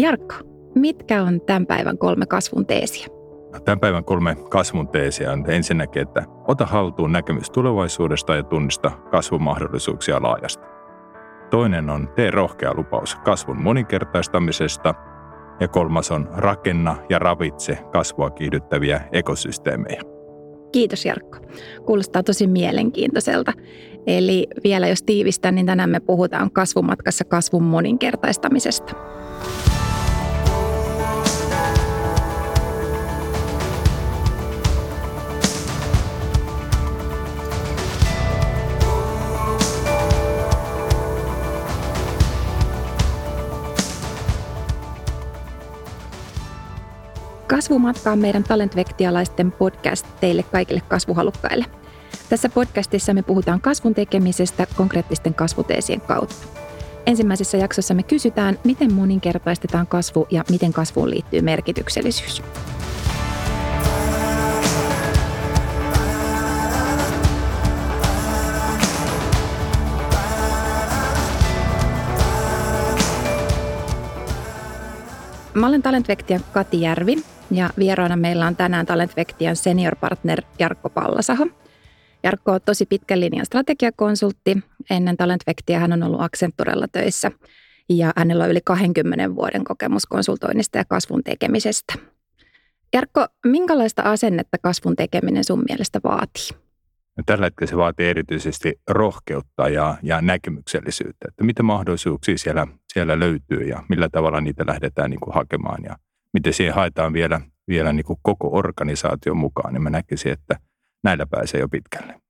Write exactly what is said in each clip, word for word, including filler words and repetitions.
Jarkko, mitkä on tämän päivän kolme kasvun teesiä? Tämän päivän kolme kasvun teesiä on ensinnäkin, että ota haltuun näkemys tulevaisuudesta ja tunnista kasvumahdollisuuksia laajasti. Toinen on tee rohkea lupaus kasvun moninkertaistamisesta ja kolmas on rakenna ja ravitse kasvua kiihdyttäviä ekosysteemejä. Kiitos Jarkko. Kuulostaa tosi mielenkiintoiselta. Eli vielä jos tiivistän, niin tänään me puhutaan kasvumatkassa kasvun moninkertaistamisesta. Kasvumatka on meidän Talent Vectialaisten podcast teille kaikille kasvuhalukkaille. Tässä podcastissa me puhutaan kasvun tekemisestä konkreettisten kasvuteesien kautta. Ensimmäisessä jaksossa me kysytään, miten moninkertaistetaan kasvu ja miten kasvuun liittyy merkityksellisyys. Mä olen Talent Vectian Kati Järvi. Ja vieraana meillä on tänään Talent Vectian seniorpartner Jarkko Pallasaho. Jarkko on tosi pitkän linjan strategiakonsultti. Ennen Talent Vectia hän on ollut Accenturella töissä ja hänellä on yli kahdenkymmenen vuoden kokemus konsultoinnista ja kasvun tekemisestä. Jarkko, minkälaista asennetta kasvun tekeminen sun mielestä vaatii? No, tällä hetkellä se vaatii erityisesti rohkeutta ja, ja näkemyksellisyyttä. Että mitä mahdollisuuksia siellä, siellä löytyy ja millä tavalla niitä lähdetään niin kuin hakemaan ja miten siihen haetaan vielä, vielä niin kuin koko organisaation mukaan, niin mä näkisin, että näillä pääsee jo pitkälle.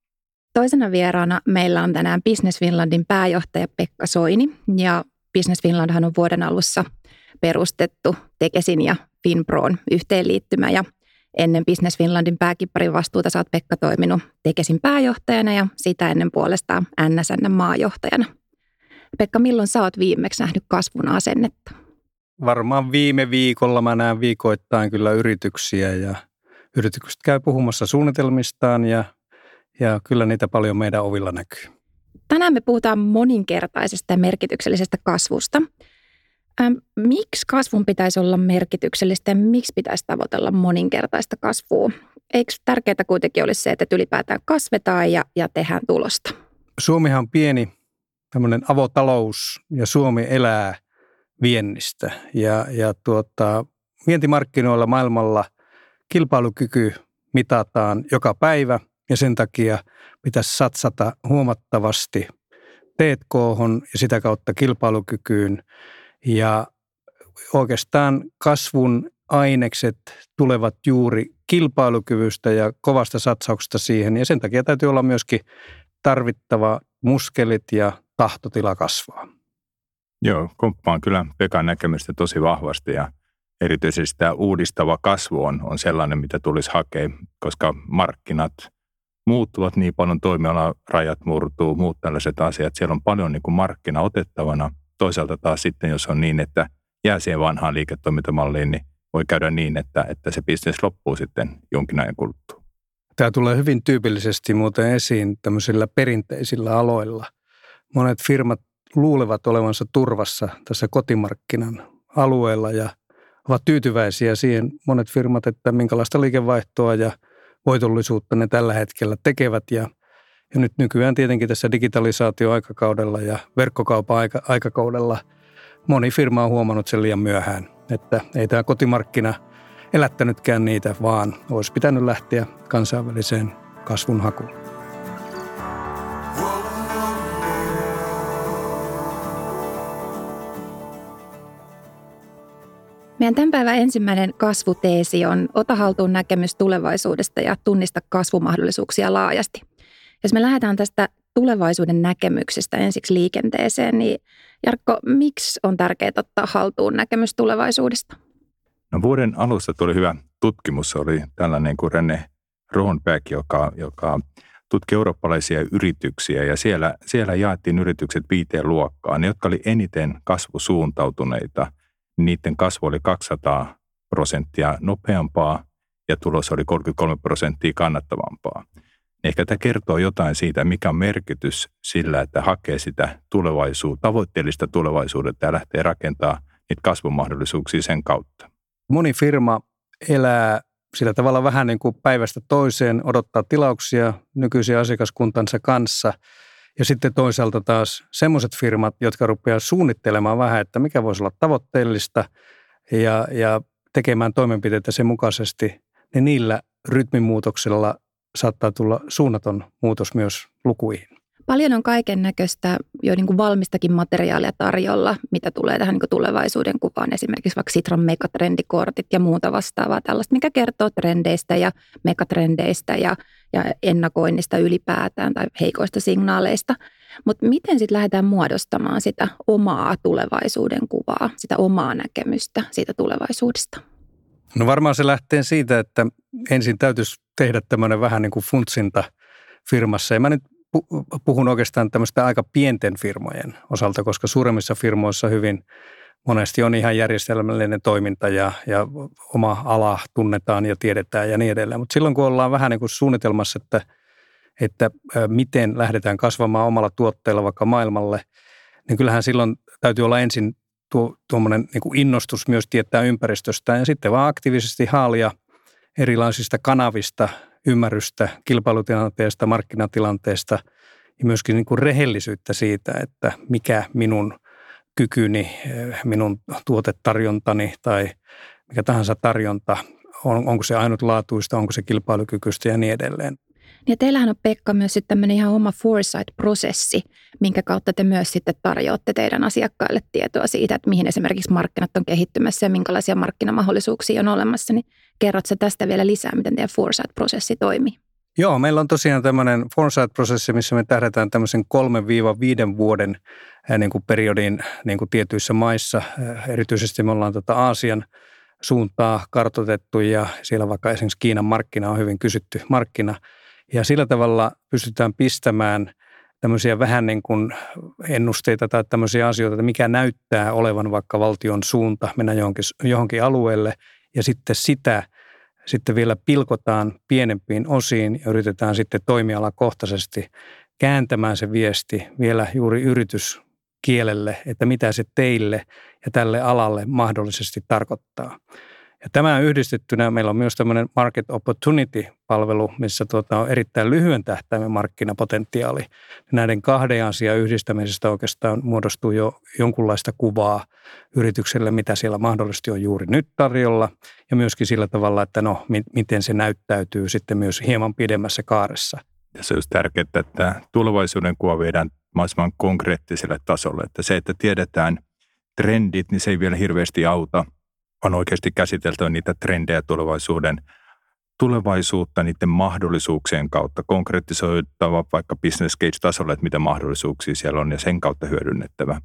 Toisena vieraana meillä on tänään Business Finlandin pääjohtaja Pekka Soini. Ja Business Finlandhan on vuoden alussa perustettu Tekesin ja Finpron yhteenliittymä. Ja ennen Business Finlandin pääkipparin vastuuta sä oot Pekka toiminut Tekesin pääjohtajana ja sitä ennen puolestaan N S N maajohtajana. Pekka, milloin sä oot viimeksi nähnyt kasvun asennetta? Varmaan viime viikolla mä näen viikoittain kyllä yrityksiä ja yritykset käy puhumassa suunnitelmistaan ja, ja kyllä niitä paljon meidän ovilla näkyy. Tänään me puhutaan moninkertaisesta ja merkityksellisestä kasvusta. Ähm, miksi kasvun pitäisi olla merkityksellistä ja miksi pitäisi tavoitella moninkertaista kasvua? Eikö tärkeää kuitenkin olisi se, että ylipäätään kasvetaan ja, ja tehdään tulosta? Suomihan on pieni tämmöinen avotalous ja Suomi elää viennistä ja, ja tuota, vientimarkkinoilla maailmalla kilpailukyky mitataan joka päivä ja sen takia pitäisi satsata huomattavasti T K-hon ja sitä kautta kilpailukykyyn ja oikeastaan kasvun ainekset tulevat juuri kilpailukyvystä ja kovasta satsauksesta siihen ja sen takia täytyy olla myöskin tarvittava muskelit ja tahtotila kasvaa. Joo, komppaan kyllä Pekan näkemystä tosi vahvasti ja erityisesti tämä uudistava kasvu on, on sellainen, mitä tulisi hakea, koska markkinat muuttuvat niin paljon, toimialarajat murtuu, muut tällaiset asiat. Siellä on paljon niin kuin markkina otettavana. Toisaalta taas sitten, jos on niin, että jää siihen vanhaan liiketoimintamalliin, niin voi käydä niin, että, että se bisnes loppuu sitten jonkin ajan kuluttua. Tämä tulee hyvin tyypillisesti muuten esiin tämmöisillä perinteisillä aloilla. Monet firmat luulevat olevansa turvassa tässä kotimarkkinan alueella ja ovat tyytyväisiä siihen monet firmat, että minkälaista liikevaihtoa ja voitollisuutta ne tällä hetkellä tekevät. Ja, ja nyt nykyään tietenkin tässä digitalisaatioaikakaudella ja verkkokaupan aika, aikakaudella moni firma on huomannut sen liian myöhään, että ei tämä kotimarkkina elättänytkään niitä, vaan olisi pitänyt lähteä kansainväliseen kasvun hakuun. Meidän tämän päivän ensimmäinen kasvuteesi on ota haltuun näkemys tulevaisuudesta ja tunnista kasvumahdollisuuksia laajasti. Jos me lähdetään tästä tulevaisuuden näkemyksestä ensiksi liikenteeseen, niin Jarkko, miksi on tärkeää ottaa haltuun näkemys tulevaisuudesta? No, vuoden alussa tuli hyvä tutkimus, oli tällainen kuin Rene Rohnbäck, joka, joka tutki eurooppalaisia yrityksiä ja siellä, siellä jaettiin yritykset viiteen luokkaan, jotka oli eniten kasvusuuntautuneita. Niiden kasvu oli kaksisataa prosenttia nopeampaa ja tulos oli kolmekymmentäkolme prosenttia kannattavampaa. Ehkä tämä kertoo jotain siitä, mikä on merkitys sillä, että hakee sitä tulevaisuutta, tavoitteellista tulevaisuutta ja lähtee rakentamaan niitä kasvumahdollisuuksia sen kautta. Moni firma elää sillä tavalla vähän niin kuin päivästä toiseen, odottaa tilauksia nykyisen asiakaskuntansa kanssa. Ja sitten toisaalta taas semmoiset firmat, jotka rupeaa suunnittelemaan vähän, että mikä voisi olla tavoitteellista ja, ja tekemään toimenpiteitä sen mukaisesti, niin niillä rytminmuutoksella saattaa tulla suunnaton muutos myös lukuihin. Paljon on kaiken näköistä jo niin kuin valmistakin materiaalia tarjolla, mitä tulee tähän niin kuin tulevaisuuden kuvaan. Esimerkiksi vaikka Citron megatrendikortit ja muuta vastaavaa tällaista, mikä kertoo trendeistä ja megatrendeistä ja, ja ennakoinnista ylipäätään tai heikoista signaaleista. Mutta miten sitten lähdetään muodostamaan sitä omaa tulevaisuuden kuvaa, sitä omaa näkemystä siitä tulevaisuudesta? No varmaan se lähtee siitä, että ensin täytyisi tehdä tämmöinen vähän niin kuin funtsinta firmassa. Ja mä nyt puhun oikeastaan tämmöistä aika pienten firmojen osalta, koska suuremmissa firmoissa hyvin monesti on ihan järjestelmällinen toiminta ja, ja oma ala tunnetaan ja tiedetään ja niin edelleen. Mutta silloin kun ollaan vähän niin kuin suunnitelmassa, että, että miten lähdetään kasvamaan omalla tuotteella vaikka maailmalle, niin kyllähän silloin täytyy olla ensin tuo, tuommoinen niin kuin innostus myös tietää ympäristöstä ja sitten vaan aktiivisesti haalia erilaisista kanavista ymmärrystä kilpailutilanteesta, markkinatilanteesta ja myöskin niin kuin rehellisyyttä siitä, että mikä minun kykyni, minun tuotetarjontani tai mikä tahansa tarjonta, on, onko se ainutlaatuista, onko se kilpailukykyistä ja niin edelleen. Ja teillähän on, Pekka, myös sitten tämmöinen ihan oma foresight-prosessi, minkä kautta te myös sitten tarjoatte teidän asiakkaille tietoa siitä, että mihin esimerkiksi markkinat on kehittymässä ja minkälaisia markkinamahdollisuuksia on olemassa. Niin kerrotko tästä vielä lisää, miten teidän foresight-prosessi toimii? Joo, meillä on tosiaan tämmöinen foresight-prosessi, missä me tähdätään tämmöisen kolmesta viiteen vuoden niin kuin periodin niin kuin tietyissä maissa. Erityisesti me ollaan tätä Aasian suuntaa kartoitettu ja siellä vaikka esimerkiksi Kiinan markkina on hyvin kysytty markkina. Ja sillä tavalla pystytään pistämään tämmöisiä vähän niin kuin ennusteita tai tämmöisiä asioita, että mikä näyttää olevan vaikka valtion suunta mennä johonkin, johonkin alueelle. Ja sitten sitä sitten vielä pilkotaan pienempiin osiin ja yritetään sitten toimialakohtaisesti kääntämään se viesti vielä juuri yrityskielelle, että mitä se teille ja tälle alalle mahdollisesti tarkoittaa. Ja tämä yhdistettynä meillä on myös tämmöinen Market Opportunity-palvelu, missä tuota on erittäin lyhyen tähtäimen markkinapotentiaali. Näiden kahden asian yhdistämisestä oikeastaan muodostuu jo jonkunlaista kuvaa yritykselle, mitä siellä mahdollisesti on juuri nyt tarjolla. Ja myöskin sillä tavalla, että no, miten se näyttäytyy sitten myös hieman pidemmässä kaaressa. Ja se on tärkeää, että tulevaisuuden kuva viedään mahdollisimman konkreettiselle tasolle. Että se, että tiedetään trendit, niin se ei vielä hirveästi auta. On oikeasti käsiteltävä niitä trendejä tulevaisuuden, tulevaisuutta niiden mahdollisuuksien kautta, konkretisoittava vaikka business case-tasolla, että mitä mahdollisuuksia siellä on ja sen kautta hyödynnettävä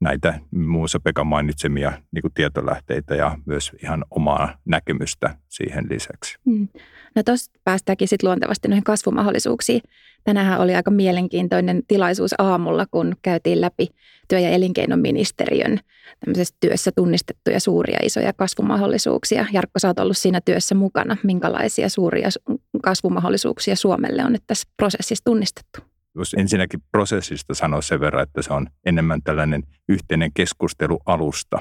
näitä muussa Pekan mainitsemia niin kuin tietolähteitä ja myös ihan omaa näkemystä siihen lisäksi. Mm. No tuossa päästäänkin sitten luontevasti noihin kasvumahdollisuuksiin. Tänäänhän oli aika mielenkiintoinen tilaisuus aamulla, kun käytiin läpi työ- ja elinkeinoministeriön tämmöisessä työssä tunnistettuja suuria isoja kasvumahdollisuuksia. Jarkko, sä oot ollut siinä työssä mukana. Minkälaisia suuria kasvumahdollisuuksia Suomelle on nyt tässä prosessissa tunnistettu? Ensinnäkin prosessista sanoa sen verran, että se on enemmän tällainen yhteinen keskustelualusta,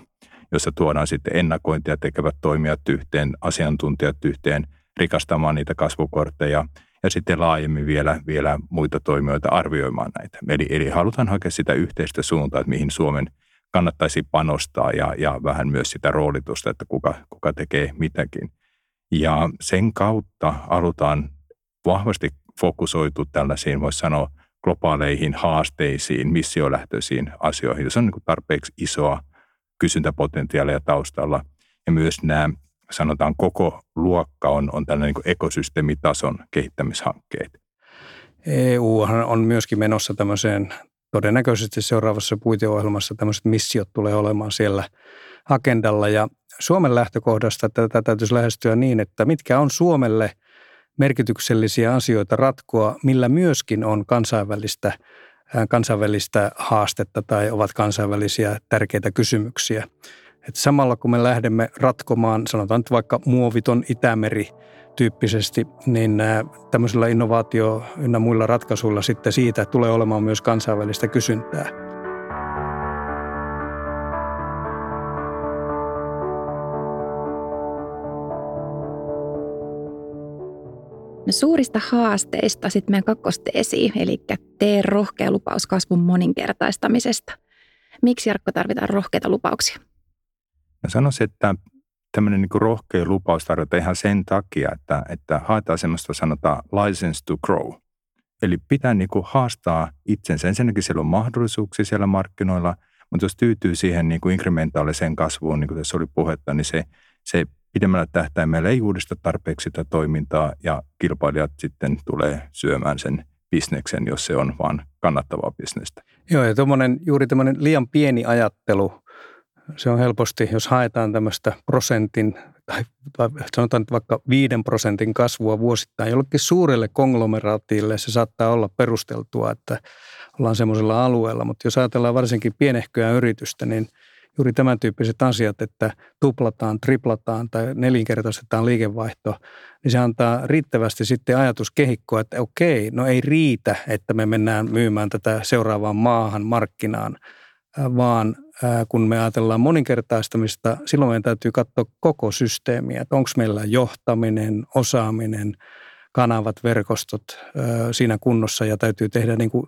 jossa tuodaan sitten ennakointia tekevät toimijat yhteen, asiantuntijat yhteen, rikastamaan niitä kasvukortteja ja sitten laajemmin vielä, vielä muita toimijoita arvioimaan näitä. Eli, eli halutaan hakea sitä yhteistä suuntaa, että mihin Suomen kannattaisi panostaa ja, ja vähän myös sitä roolitusta, että kuka, kuka tekee mitäkin. Ja sen kautta halutaan vahvasti fokusoitu tällaisiin, voisi sanoa, globaaleihin haasteisiin, missiolähtöisiin asioihin, jos on niin kuin tarpeeksi isoa kysyntäpotentiaalia taustalla. Ja myös nämä, sanotaan, koko luokka on, on tällainen niin kuin ekosysteemitason kehittämishankkeet. E U on myöskin menossa tämmöiseen, todennäköisesti seuraavassa puiteohjelmassa tämmöiset missiot tulee olemaan siellä agendalla. Ja Suomen lähtökohdasta tätä täytyisi lähestyä niin, että mitkä on Suomelle merkityksellisiä asioita ratkoa, millä myöskin on kansainvälistä, kansainvälistä haastetta tai ovat kansainvälisiä tärkeitä kysymyksiä. Et samalla kun me lähdemme ratkomaan, sanotaan nyt vaikka muoviton Itämeri tyyppisesti, niin tämmöisillä innovaatio- ynnä muilla ratkaisuilla sitten siitä tulee olemaan myös kansainvälistä kysyntää. No suurista haasteista sitten meidän kakkosteesiin, eli tee rohkea lupaus kasvun moninkertaistamisesta. Miksi, Jarkko, tarvitaan rohkeita lupauksia? No sanoisin, että tämmöinen niin kuin rohkea lupaus tarvitaan ihan sen takia, että, että haetaan semmoista, sanotaan license to grow. Eli pitää niin kuin haastaa itsensä. Ensinnäkin siellä on mahdollisuuksia siellä markkinoilla, mutta jos tyytyy siihen niin kuin inkrementaalisen kasvuun, niin kuin tässä oli puhetta, niin se, se pidemmällä tähtäimellä ei uudista tarpeeksi sitä toimintaa ja kilpailijat sitten tulee syömään sen bisneksen, jos se on vaan kannattavaa bisnestä. Joo, ja tommonen, juuri tämmöinen liian pieni ajattelu, se on helposti, jos haetaan tämmöistä prosentin tai sanotaan nyt vaikka viiden prosentin kasvua vuosittain jollekin suurelle konglomeraatille, se saattaa olla perusteltua, että ollaan semmoisella alueella, mutta jos ajatellaan varsinkin pienehköä yritystä, niin juuri tämän tyyppiset asiat, että tuplataan, triplataan tai nelinkertaistetaan liikevaihto, niin se antaa riittävästi sitten ajatuskehikkoa, että okei, no ei riitä, että me mennään myymään tätä seuraavaan maahan markkinaan, vaan kun me ajatellaan moninkertaistamista, silloin meidän täytyy katsoa koko systeemiä, että onko meillä johtaminen, osaaminen, kanavat, verkostot siinä kunnossa ja täytyy tehdä niin kuin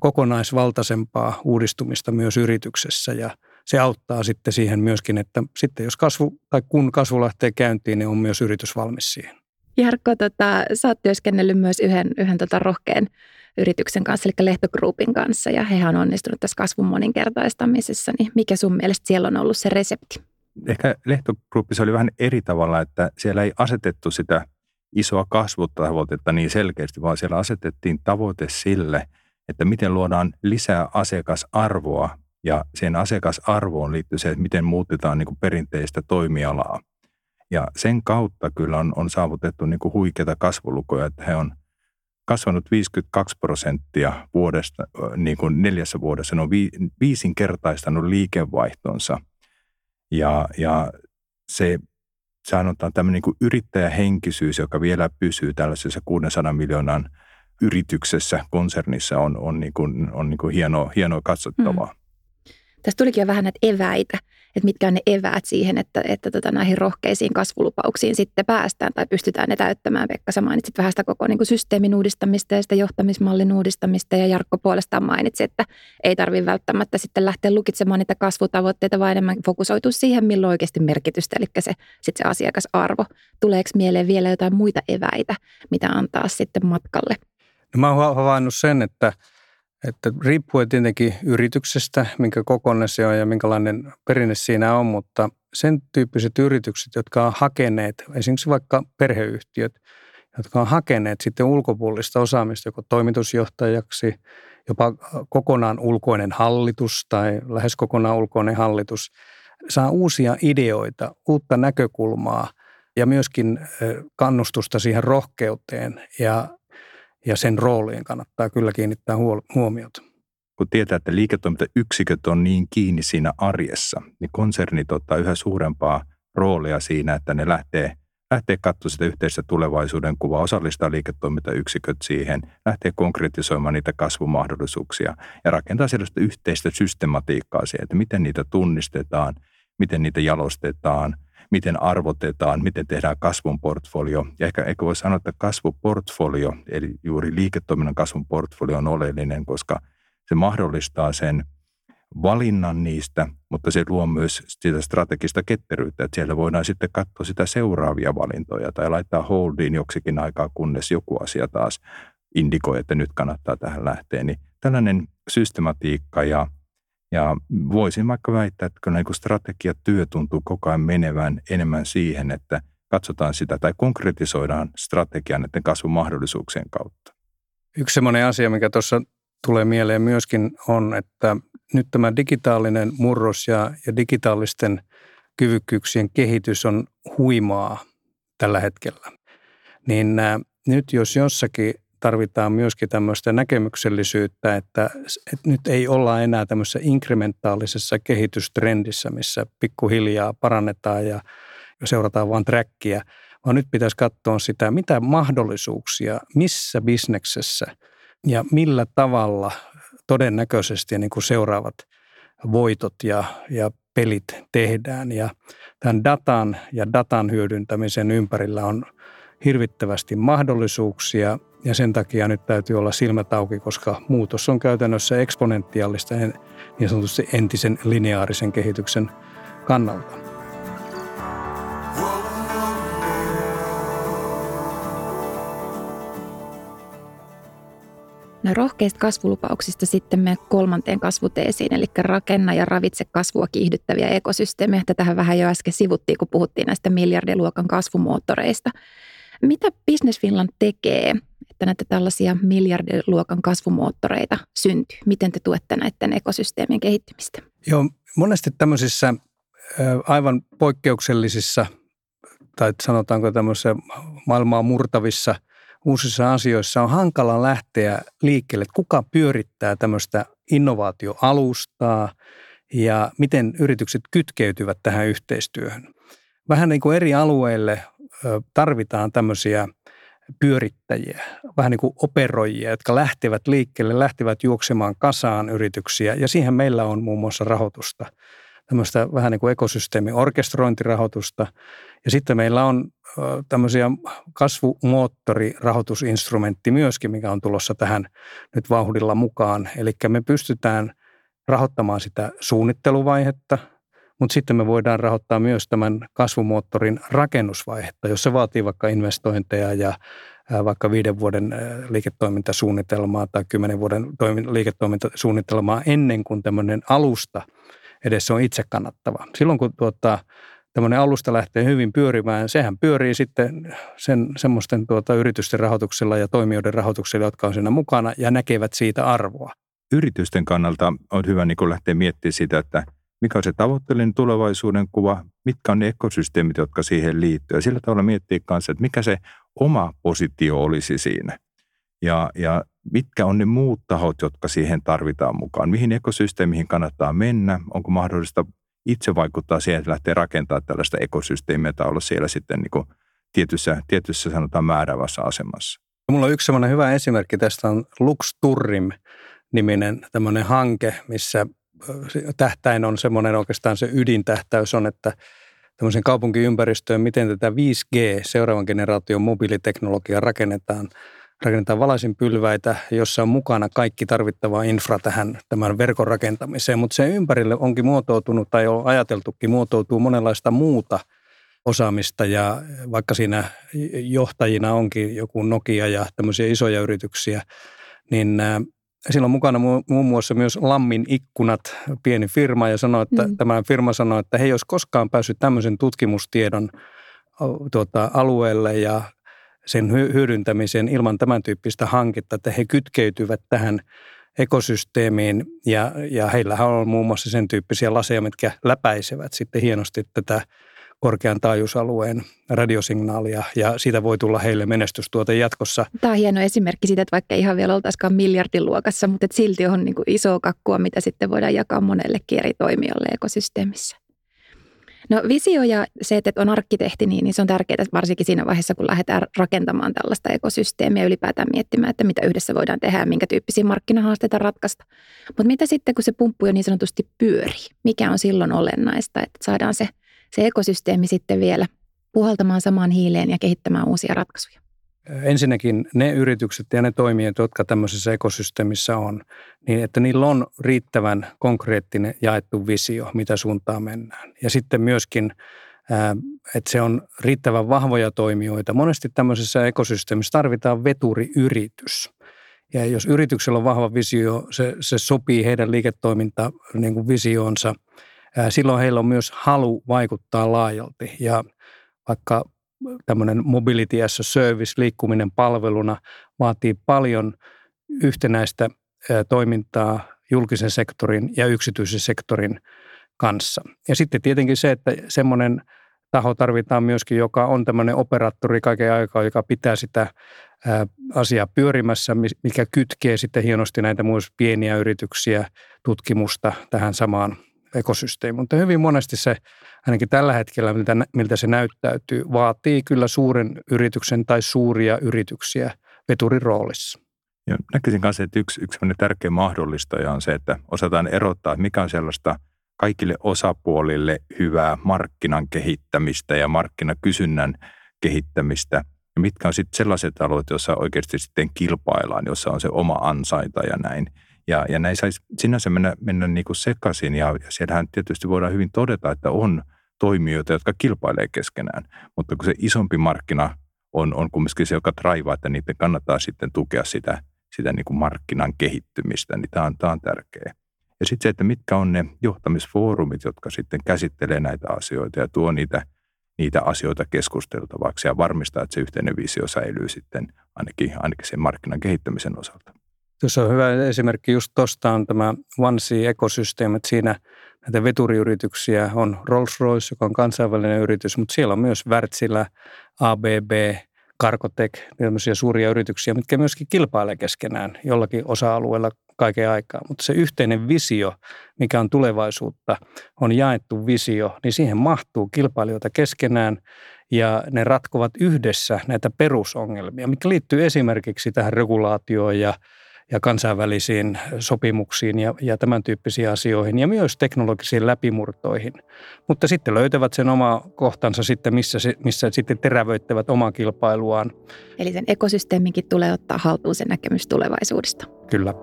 kokonaisvaltaisempaa uudistumista myös yrityksessä ja se auttaa sitten siihen myöskin, että sitten jos kasvu tai kun kasvu lähtee käyntiin, niin on myös yritys valmis siihen. Jarkko, tota, sä oot työskennellyt myös yhden, yhden tota rohkean yrityksen kanssa, eli Lehto Groupin kanssa, ja hehän on onnistunut tässä kasvun moninkertaistamisessa, niin mikä sun mielestä siellä on ollut se resepti? Ehkä Lehto Groupissa oli vähän eri tavalla, että siellä ei asetettu sitä isoa kasvutavoitetta niin selkeästi, vaan siellä asetettiin tavoite sille, että miten luodaan lisää asiakasarvoa, ja sen asiakasarvoon liittyy se, että miten muutetaan niin kuin perinteistä toimialaa. Ja sen kautta kyllä on, on saavutettu niin kuin huikeita kasvulukuja, että he on kasvanut viisikymmentäkaksi prosenttia vuodesta, niin kuin neljässä vuodessa. Ne on vi, viisinkertaistanut liikevaihtonsa. Ja, ja se sanotaan tämmöinen niin kuin yrittäjähenkisyys, joka vielä pysyy tällaisessa kuudensadan miljoonan yrityksessä, konsernissa, on, on, niin kuin, on niin kuin hienoa, hienoa katsottavaa. Mm. Tässä tulikin jo vähän näitä eväitä, että mitkä on ne eväät siihen, että, että tota näihin rohkeisiin kasvulupauksiin sitten päästään tai pystytään ne täyttämään. Pekka, sä mainitsit vähän sitä koko niin kuin systeemin uudistamista ja sitä johtamismallin uudistamista ja Jarkko puolestaan mainitsi, että ei tarvitse välttämättä sitten lähteä lukitsemaan niitä kasvutavoitteita, vaan enemmän fokusoitua siihen, milloin oikeasti merkitystä, eli se, sitten se asiakasarvo. Tuleeko mieleen vielä jotain muita eväitä, mitä antaa sitten matkalle? No mä oon havainnut sen, että Että riippuen tietenkin yrityksestä, minkä kokoinen se on ja minkälainen perinne siinä on, mutta sen tyyppiset yritykset, jotka on hakeneet, esimerkiksi vaikka perheyhtiöt, jotka on hakeneet sitten ulkopuolista osaamista joko toimitusjohtajaksi, jopa kokonaan ulkoinen hallitus tai lähes kokonaan ulkoinen hallitus, saa uusia ideoita, uutta näkökulmaa ja myöskin kannustusta siihen rohkeuteen ja Ja sen rooliin kannattaa kyllä kiinnittää huomiota. Kun tietää, että liiketoimintayksiköt on niin kiinni siinä arjessa, niin konsernit ottaa yhä suurempaa roolia siinä, että ne lähtee, lähtee katsomaan sitä yhteistä tulevaisuuden kuvaa, osallistaa liiketoimintayksiköt siihen, lähtee konkretisoimaan niitä kasvumahdollisuuksia ja rakentaa sellaista yhteistä systematiikkaa siihen, että miten niitä tunnistetaan, miten niitä jalostetaan, miten arvotetaan, miten tehdään kasvun portfolio. Ja ehkä, ehkä voi sanoa, että kasvuportfolio, eli juuri liiketoiminnan kasvun portfolio on oleellinen, koska se mahdollistaa sen valinnan niistä, mutta se luo myös sitä strategista ketteryyttä, että siellä voidaan sitten katsoa sitä seuraavia valintoja tai laittaa holdiin joksikin aikaa, kunnes joku asia taas indikoi, että nyt kannattaa tähän lähteä. Niin tällainen systematiikka ja Ja voisin vaikka väittää, että kun strategiatyö tuntuu koko ajan menevän enemmän siihen, että katsotaan sitä tai konkretisoidaan strategiaa näiden kasvumahdollisuuksien kautta. Yksi semmoinen asia, mikä tuossa tulee mieleen myöskin on, että nyt tämä digitaalinen murros ja, ja digitaalisten kyvykkyyksien kehitys on huimaa tällä hetkellä. Niin äh, nyt jos jossakin tarvitaan myöskin tämmöistä näkemyksellisyyttä, että, että nyt ei olla enää tämmöisessä inkrementaalisessa kehitystrendissä, missä pikkuhiljaa parannetaan ja seurataan vaan trackia, vaan nyt pitäisi katsoa sitä, mitä mahdollisuuksia, missä bisneksessä ja millä tavalla todennäköisesti niin kuin seuraavat voitot ja, ja pelit tehdään. Ja tämän datan ja datan hyödyntämisen ympärillä on hirvittävästi mahdollisuuksia ja sen takia nyt täytyy olla silmät auki, koska muutos on käytännössä eksponentiaalista niin sanotusti entisen lineaarisen kehityksen kannalta. No rohkeista kasvulupauksista sitten meidän kolmanteen kasvuteesiin, eli rakenna ja ravitse kasvua kiihdyttäviä ekosysteemejä. Tätähän vähän jo äsken sivuttiin, kun puhuttiin näistä miljardiluokan kasvumoottoreista. Mitä Business Finland tekee, että näitä tällaisia miljardiluokan kasvumoottoreita syntyy? Miten te tuette näiden ekosysteemien kehittymistä? Joo, monesti tämmöisissä aivan poikkeuksellisissa, tai sanotaanko tämmöisissä maailmaa murtavissa uusissa asioissa on hankala lähteä liikkeelle, että kuka pyörittää tämmöistä innovaatioalustaa ja miten yritykset kytkeytyvät tähän yhteistyöhön. Vähän niin kuin eri alueille tarvitaan tämmöisiä pyörittäjiä, vähän niin kuin operoijia, jotka lähtevät liikkeelle, lähtevät juoksemaan kasaan yrityksiä ja siihen meillä on muun muassa rahoitusta. Tämmöistä vähän niin kuin ekosysteemin orkestrointirahoitusta. Ja sitten meillä on tämmöisiä kasvumoottorirahoitusinstrumentti myöskin, mikä on tulossa tähän nyt vauhdilla mukaan. Eli me pystytään rahoittamaan sitä suunnitteluvaihetta, mutta sitten me voidaan rahoittaa myös tämän kasvumoottorin rakennusvaihetta, jos se vaatii vaikka investointeja ja vaikka viiden vuoden liiketoimintasuunnitelmaa tai kymmenen vuoden liiketoimintasuunnitelmaa ennen kuin tämmöinen alusta edes se on itse kannattava. Silloin kun tuota, tämmöinen alusta lähtee hyvin pyörimään, sehän pyörii sitten sen, semmoisten tuota, yritysten rahoituksella ja toimijoiden rahoituksella, jotka on siinä mukana ja näkevät siitä arvoa. Yritysten kannalta on hyvä niin kun lähteä miettimään sitä, että mikä on se tavoitteellinen tulevaisuuden kuva, mitkä on ne ekosysteemit, jotka siihen liittyy. Ja sillä tavalla miettiä kanssa, että mikä se oma positio olisi siinä ja, ja mitkä on ne muut tahot, jotka siihen tarvitaan mukaan? Mihin ekosysteemiin kannattaa mennä? Onko mahdollista itse vaikuttaa siihen, että lähtee rakentamaan tällaista ekosysteemiä tai olla siellä sitten niin kuin tietyssä, tietyssä sanotaan määräävässä asemassa? Mulla on yksi sellainen hyvä esimerkki. Tästä on Lux-Turrim-niminen tämmöinen hanke, missä tähtäin on semmoinen oikeastaan se ydintähtäys on, että tämmöisen kaupunkiympäristöön, miten tätä viisi G, seuraavan generaation mobiiliteknologiaa rakennetaan, Rakennetaan valaisinpylväitä, jossa on mukana kaikki tarvittava infra tähän tämän verkon rakentamiseen, mutta sen ympärille onkin muotoutunut tai on ajateltukin muotoutuu monenlaista muuta osaamista ja vaikka siinä johtajina onkin joku Nokia ja tämmöisiä isoja yrityksiä, niin silloin mukana muun muassa myös Lammin ikkunat, pieni firma ja sanoi, että mm. tämä firma sanoi, että he ei olisi koskaan päässyt tämmöisen tutkimustiedon tuota, alueelle ja sen hyödyntämiseen ilman tämän tyyppistä hanketta, että he kytkeytyvät tähän ekosysteemiin ja, ja heillähän on muun muassa sen tyyppisiä laseja, mitkä läpäisevät sitten hienosti tätä korkean taajuusalueen radiosignaalia ja siitä voi tulla heille menestystuote jatkossa. Tämä on hieno esimerkki siitä, että vaikka ihan vielä oltaisikaan miljardiluokassa, mutta silti on niin kuin iso kakkua, mitä sitten voidaan jakaa monellekin eri toimijalle ekosysteemissä. No visio ja se, että on arkkitehti, niin se on tärkeää varsinkin siinä vaiheessa, kun lähdetään rakentamaan tällaista ekosysteemiä ja ylipäätään miettimään, että mitä yhdessä voidaan tehdä ja minkä tyyppisiä markkinahaasteita ratkaista. Mutta mitä sitten, kun se pumppu jo niin sanotusti pyörii? Mikä on silloin olennaista, että saadaan se, se ekosysteemi sitten vielä puhaltamaan samaan hiileen ja kehittämään uusia ratkaisuja? Ensinnäkin ne yritykset ja ne toimijat, jotka tämmöisessä ekosysteemissä on, niin että niillä on riittävän konkreettinen jaettu visio, mitä suuntaan mennään. Ja sitten myöskin, että se on riittävän vahvoja toimijoita. Monesti tämmöisessä ekosysteemissä tarvitaan veturiyritys. Ja jos yrityksellä on vahva visio, se, se sopii heidän liiketoiminta niin kuin visioonsa. Silloin heillä on myös halu vaikuttaa laajalti ja vaikka tämmöinen mobility as a service, liikkuminen palveluna, vaatii paljon yhtenäistä toimintaa julkisen sektorin ja yksityisen sektorin kanssa. Ja sitten tietenkin se, että semmoinen taho tarvitaan myöskin, joka on tämmöinen operaattori kaiken aikaa, joka pitää sitä asiaa pyörimässä, mikä kytkee sitten hienosti näitä myös pieniä yrityksiä tutkimusta tähän samaan ekosysteemi, mutta hyvin monesti se, ainakin tällä hetkellä, miltä, miltä se näyttäytyy, vaatii kyllä suuren yrityksen tai suuria yrityksiä veturin roolissa. Ja näkisin kanssa, että yksi, yksi tärkeä mahdollistaja on se, että osataan erottaa, mikä on sellaista kaikille osapuolille hyvää markkinan kehittämistä ja markkinakysynnän kehittämistä ja mitkä on sitten sellaiset alueet, joissa oikeasti sitten kilpaillaan, jossa on se oma ansaita ja näin. Ja, ja näin saisi sinänsä mennä, mennä niin kuin sekaisin, ja, ja siellähän tietysti voidaan hyvin todeta, että on toimijoita, jotka kilpailee keskenään, mutta kun se isompi markkina on, on kumminkin se, joka draivaa, että niiden kannattaa sitten tukea sitä, sitä niin kuin markkinan kehittymistä, niin tämä on, tämä on tärkeä. Ja sitten se, että mitkä on ne johtamisfoorumit, jotka sitten käsittelee näitä asioita ja tuo niitä, niitä asioita keskusteltavaksi ja varmistaa, että se yhteinen visio säilyy sitten ainakin, ainakin sen markkinan kehittämisen osalta. Tuossa on hyvä esimerkki just tuosta on tämä One C -ekosysteemi, että siinä näitä veturiyrityksiä on Rolls-Royce, joka on kansainvälinen yritys, mutta siellä on myös Wärtsilä, A B B, Karkotek, tämmöisiä suuria yrityksiä, mitkä myöskin kilpailee keskenään jollakin osa-alueella kaiken aikaa. Mutta se yhteinen visio, mikä on tulevaisuutta, on jaettu visio, niin siihen mahtuu kilpailijoita keskenään ja ne ratkovat yhdessä näitä perusongelmia, mitkä liittyy esimerkiksi tähän regulaatioon ja ja kansainvälisiin sopimuksiin ja, ja tämän tyyppisiin asioihin ja myös teknologisiin läpimurtoihin. Mutta sitten löytävät sen oma kohtansa sitten, missä, missä sitten terävöittävät omaa kilpailuaan. Eli sen ekosysteeminkin tulee ottaa haltuun sen näkemys tulevaisuudesta. Kyllä.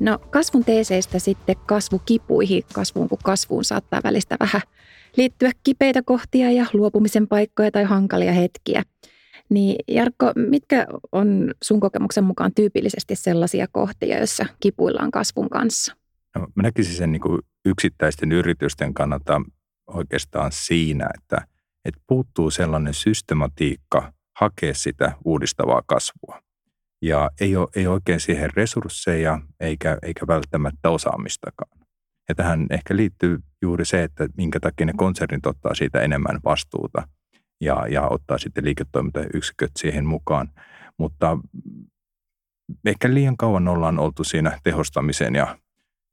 No kasvun teeseistä sitten kasvukipuihin, kasvuun kun kasvuun saattaa välistä vähän liittyä kipeitä kohtia ja luopumisen paikkoja tai hankalia hetkiä. Niin Jarkko, mitkä on sun kokemuksen mukaan tyypillisesti sellaisia kohtia, joissa kipuillaan kasvun kanssa? No, mä näkisin sen niin kuin yksittäisten yritysten kannalta oikeastaan siinä, että, että puuttuu sellainen systematiikka hakea sitä uudistavaa kasvua. Ja ei ole, ei ole oikein siihen resursseja eikä, eikä välttämättä osaamistakaan. Ja tähän ehkä liittyy juuri se, että minkä takia ne konsernit ottaa siitä enemmän vastuuta ja, ja ottaa sitten liiketoimintayksiköt siihen mukaan. Mutta ehkä liian kauan ollaan oltu siinä tehostamisen ja,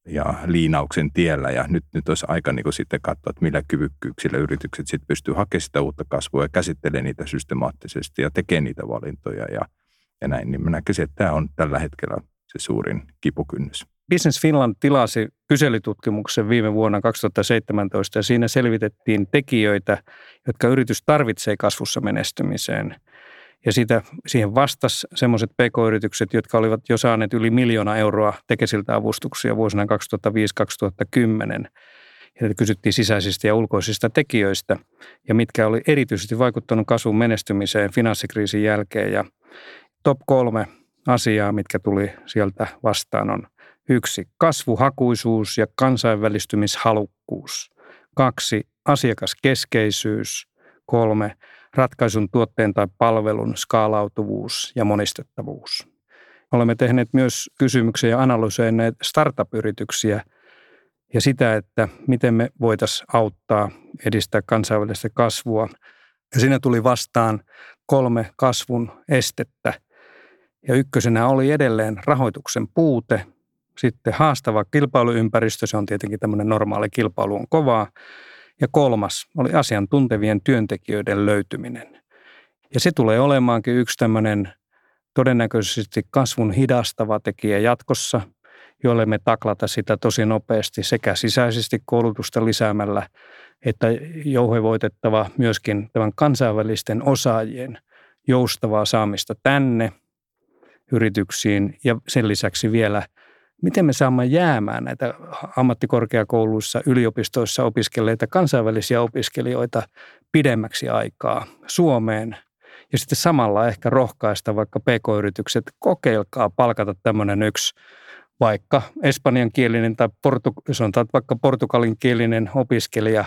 ja liinauksen tiellä. Ja nyt, nyt olisi aika niin kuin sitten katsoa, että millä kyvykkyyksillä yritykset sitten pystyy hakemaan sitä uutta kasvua ja käsittelee niitä systemaattisesti ja tekee niitä valintoja ja Ja näin, niin mä näkisin, että tämä on tällä hetkellä se suurin kipukynnys. Business Finland tilasi kyselytutkimuksen viime vuonna kaksituhattaseitsemäntoista ja siinä selvitettiin tekijöitä, jotka yritys tarvitsee kasvussa menestymiseen. Ja siitä, siihen vastasi sellaiset pk-yritykset, jotka olivat jo saaneet yli miljoona euroa Tekesiltä avustuksia vuosina kaksituhattaviisi - kaksituhattakymmenen. Ja kysyttiin sisäisistä ja ulkoisista tekijöistä ja mitkä oli erityisesti vaikuttanut kasvun menestymiseen finanssikriisin jälkeen ja top kolme asiaa, mitkä tuli sieltä vastaan on yksi, kasvuhakuisuus ja kansainvälistymishalukkuus. Kaksi, asiakaskeskeisyys. Kolme, ratkaisun tuotteen tai palvelun skaalautuvuus ja monistettavuus. Olemme tehneet myös kysymyksiä ja analysoineet startup-yrityksiä ja sitä, että miten me voitaisiin auttaa edistää kansainvälistä kasvua. Ja siinä tuli vastaan kolme kasvun estettä. Ja ykkösenä oli edelleen rahoituksen puute, sitten haastava kilpailuympäristö, se on tietenkin tämmöinen normaali kilpailu on kovaa. Ja kolmas oli asiantuntevien työntekijöiden löytyminen. Ja se tulee olemaankin yksi tämmöinen todennäköisesti kasvun hidastava tekijä jatkossa, jolle me taklata sitä tosi nopeasti sekä sisäisesti koulutusta lisäämällä, että jouhevoitettava myöskin tämän kansainvälisten osaajien joustavaa saamista tänne yrityksiin ja sen lisäksi vielä, miten me saamme jäämään näitä ammattikorkeakouluissa, yliopistoissa opiskelleita kansainvälisiä opiskelijoita pidemmäksi aikaa Suomeen ja sitten samalla ehkä rohkaista vaikka pk-yritykset, kokeilkaa palkata tämmöinen yksi vaikka espanjankielinen tai portu- sanotaan, vaikka portugalinkielinen opiskelija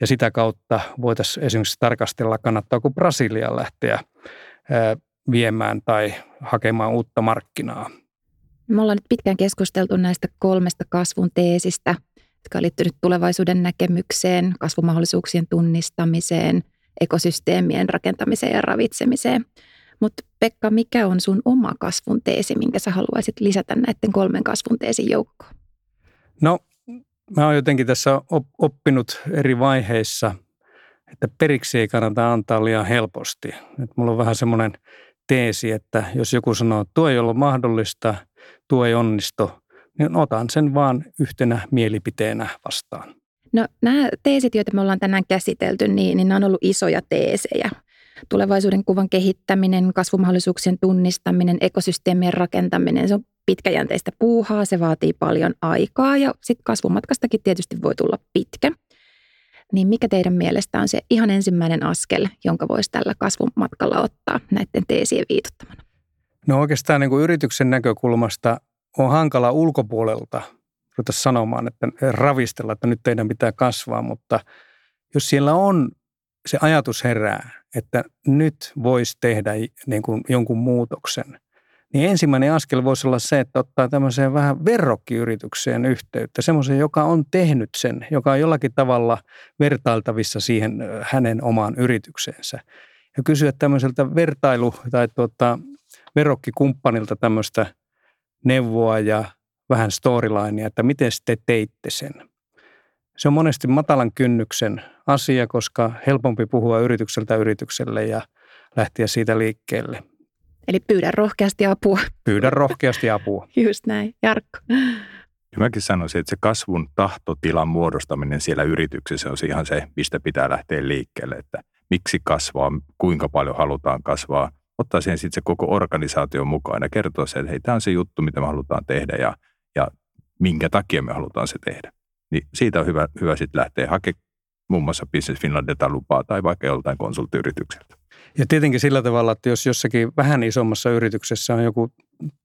ja sitä kautta voitaisiin esimerkiksi tarkastella, kannattaako Brasiliaan lähteä viemään tai hakemaan uutta markkinaa. Me ollaan nyt pitkään keskusteltu näistä kolmesta kasvun teesistä, jotka on liittynyt tulevaisuuden näkemykseen, kasvumahdollisuuksien tunnistamiseen, ekosysteemien rakentamiseen ja ravitsemiseen. Mutta Pekka, mikä on sun oma kasvun teesi, minkä sä haluaisit lisätä näiden kolmen kasvun teesin joukkoon? No, mä oon jotenkin tässä oppinut eri vaiheissa, että periksi ei kannata antaa liian helposti. Että mulla on vähän semmoinen teesi, että jos joku sanoo, että tuo ei ole mahdollista, tuo ei onnistu, niin otan sen vaan yhtenä mielipiteenä vastaan. No nämä teesit, joita me ollaan tänään käsitelty, niin, niin nämä on ollut isoja teesejä. Tulevaisuuden kuvan kehittäminen, kasvumahdollisuuksien tunnistaminen, ekosysteemien rakentaminen, se on pitkäjänteistä puuhaa, se vaatii paljon aikaa ja sitten kasvumatkastakin tietysti voi tulla pitkä. Niin mikä teidän mielestä on se ihan ensimmäinen askel, jonka voisi tällä kasvumatkalla ottaa näiden teesien viitottamana? No oikeastaan niin kuin yrityksen näkökulmasta on hankala ulkopuolelta ruveta sanomaan, että ravistella, että nyt teidän pitää kasvaa, mutta jos siellä on se ajatus herää, että nyt voisi tehdä niin kuin jonkun muutoksen, niin ensimmäinen askel voisi olla se, että ottaa tämmöiseen vähän verrokkiyritykseen yhteyttä, semmoisen, joka on tehnyt sen, joka on jollakin tavalla vertailtavissa siihen hänen omaan yritykseensä. Ja kysyä tämmöiseltä vertailu- tai tuota, verrokkikumppanilta tämmöistä neuvoa ja vähän storylinea, että miten te teitte sen. Se on monesti matalan kynnyksen asia, koska helpompi puhua yritykseltä yritykselle ja lähteä siitä liikkeelle. Eli pyydä rohkeasti apua. Pyydä rohkeasti apua. Just näin, Jarkko. Ja mäkin sanoisin, että se kasvun tahtotilan muodostaminen siellä yrityksessä on ihan se, mistä pitää lähteä liikkeelle, että miksi kasvaa, kuinka paljon halutaan kasvaa. Ottaa siihen sitten se koko organisaation mukaan ja kertoo sen, että hei, tämä on se juttu, mitä me halutaan tehdä ja, ja minkä takia me halutaan se tehdä. Niin siitä on hyvä, hyvä sitten lähteä hakemaan muun muassa Business Finlandilta lupaa tai vaikka joltain konsulttiyritykseltä. Ja tietenkin sillä tavalla, että jos jossakin vähän isommassa yrityksessä on joku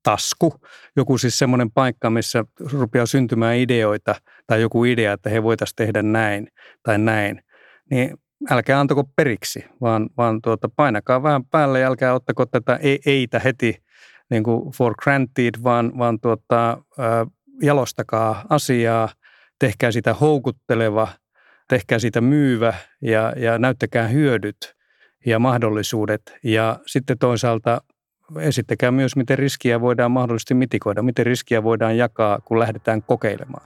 tasku, joku siis semmoinen paikka, missä rupeaa syntymään ideoita tai joku idea, että he voitaisiin tehdä näin tai näin, niin älkää antako periksi, vaan, vaan tuota, painakaa vähän päälle ja älkää ottako tätä eitä heti niin kuin for granted, vaan, vaan tuota, äh, jalostakaa asiaa, tehkää sitä houkutteleva, tehkää siitä myyvä ja, ja näyttäkää hyödyt ja mahdollisuudet. Ja sitten toisaalta esittäkää myös, miten riskiä voidaan mahdollisesti mitikoida, miten riskiä voidaan jakaa, kun lähdetään kokeilemaan.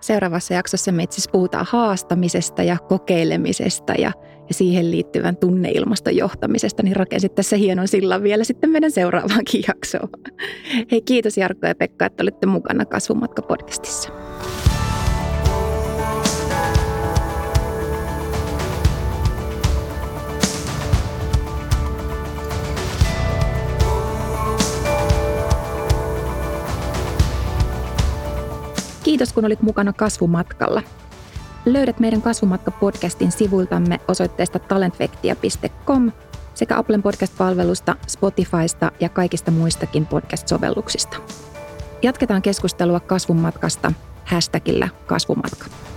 Seuraavassa jaksossa me itse asiassa puhutaan haastamisesta ja kokeilemisesta ja, ja siihen liittyvän tunneilmaston johtamisesta. Niin rakensit tässä hienon sillan vielä sitten meidän seuraavaankin jaksoon. Hei, kiitos Jarkko ja Pekka, että olitte mukana Kasvumatka-podcastissa. Kiitos, kun olit mukana Kasvumatkalla. Löydät meidän Kasvumatka-podcastin sivuiltamme osoitteesta talent vectia piste com sekä Applen podcast-palvelusta, Spotifysta ja kaikista muistakin podcast-sovelluksista. Jatketaan keskustelua Kasvumatkasta hashtagillä kasvumatka.